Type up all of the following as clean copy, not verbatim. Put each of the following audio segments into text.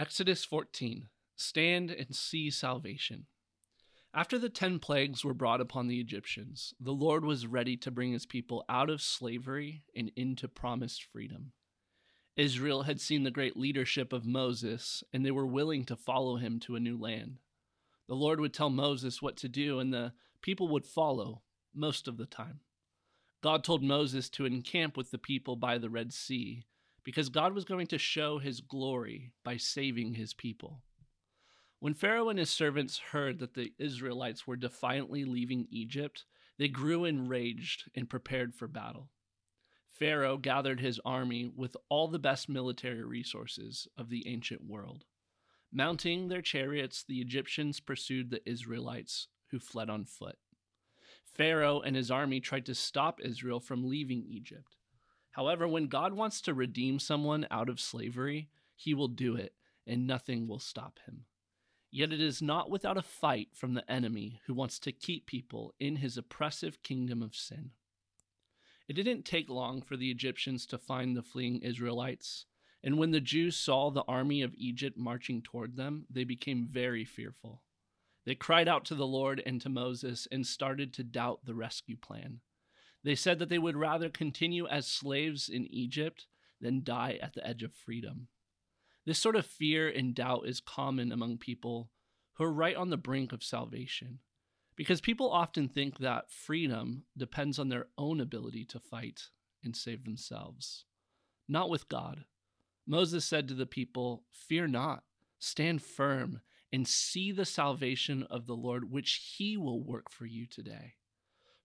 Exodus 14, Stand and See Salvation. After the 10 plagues were brought upon the Egyptians, the Lord was ready to bring his people out of slavery and into promised freedom. Israel had seen the great leadership of Moses, and they were willing to follow him to a new land. The Lord would tell Moses what to do, and the people would follow most of the time. God told Moses to encamp with the people by the Red Sea, because God was going to show his glory by saving his people. When Pharaoh and his servants heard that the Israelites were defiantly leaving Egypt, they grew enraged and prepared for battle. Pharaoh gathered his army with all the best military resources of the ancient world. Mounting their chariots, the Egyptians pursued the Israelites, who fled on foot. Pharaoh and his army tried to stop Israel from leaving Egypt. However, when God wants to redeem someone out of slavery, he will do it, and nothing will stop him. Yet it is not without a fight from the enemy who wants to keep people in his oppressive kingdom of sin. It didn't take long for the Egyptians to find the fleeing Israelites, and when the Jews saw the army of Egypt marching toward them, they became very fearful. They cried out to the Lord and to Moses and started to doubt the rescue plan. They said that they would rather continue as slaves in Egypt than die at the edge of freedom. This sort of fear and doubt is common among people who are right on the brink of salvation, because people often think that freedom depends on their own ability to fight and save themselves. Not with God. Moses said to the people, "Fear not, stand firm, and see the salvation of the Lord, which he will work for you today.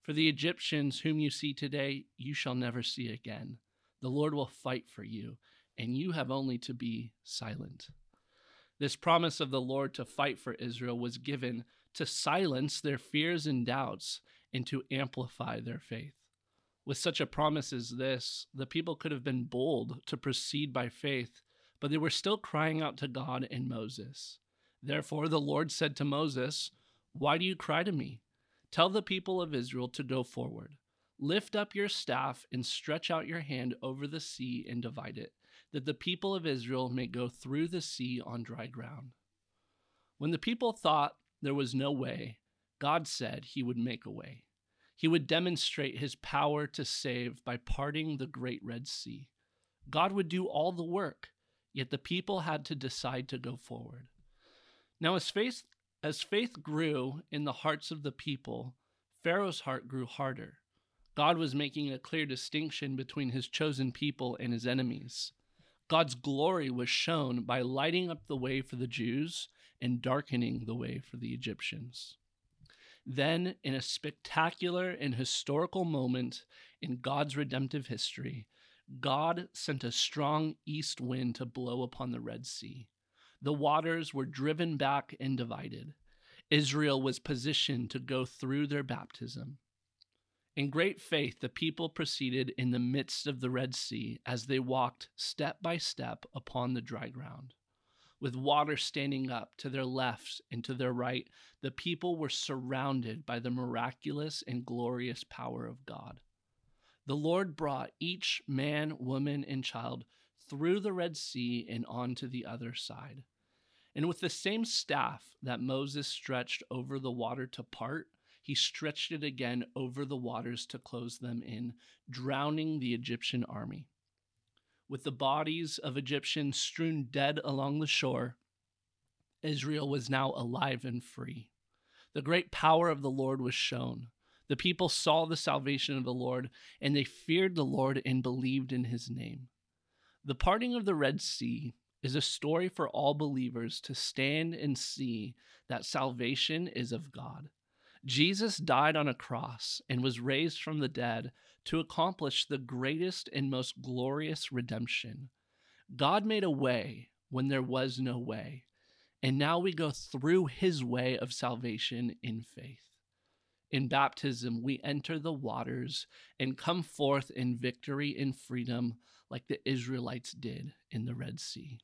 For the Egyptians whom you see today, you shall never see again. The Lord will fight for you, and you have only to be silent." This promise of the Lord to fight for Israel was given to silence their fears and doubts and to amplify their faith. With such a promise as this, the people could have been bold to proceed by faith, but they were still crying out to God and Moses. Therefore, the Lord said to Moses, "Why do you cry to me? Tell the people of Israel to go forward. Lift up your staff and stretch out your hand over the sea and divide it, that the people of Israel may go through the sea on dry ground." When the people thought there was no way, God said he would make a way. He would demonstrate his power to save by parting the great Red Sea. God would do all the work, yet the people had to decide to go forward. Now, as faith grew in the hearts of the people, Pharaoh's heart grew harder. God was making a clear distinction between his chosen people and his enemies. God's glory was shown by lighting up the way for the Jews and darkening the way for the Egyptians. Then, in a spectacular and historical moment in God's redemptive history, God sent a strong east wind to blow upon the Red Sea. The waters were driven back and divided. Israel was positioned to go through their baptism. In great faith, the people proceeded in the midst of the Red Sea as they walked step by step upon the dry ground. With water standing up to their left and to their right, the people were surrounded by the miraculous and glorious power of God. The Lord brought each man, woman, and child through the Red Sea and on to the other side. And with the same staff that Moses stretched over the water to part, he stretched it again over the waters to close them in, drowning the Egyptian army. With the bodies of Egyptians strewn dead along the shore, Israel was now alive and free. The great power of the Lord was shown. The people saw the salvation of the Lord, and they feared the Lord and believed in his name. The parting of the Red Sea is a story for all believers to stand and see that salvation is of God. Jesus died on a cross and was raised from the dead to accomplish the greatest and most glorious redemption. God made a way when there was no way, and now we go through his way of salvation in faith. In baptism, we enter the waters and come forth in victory and freedom like the Israelites did in the Red Sea.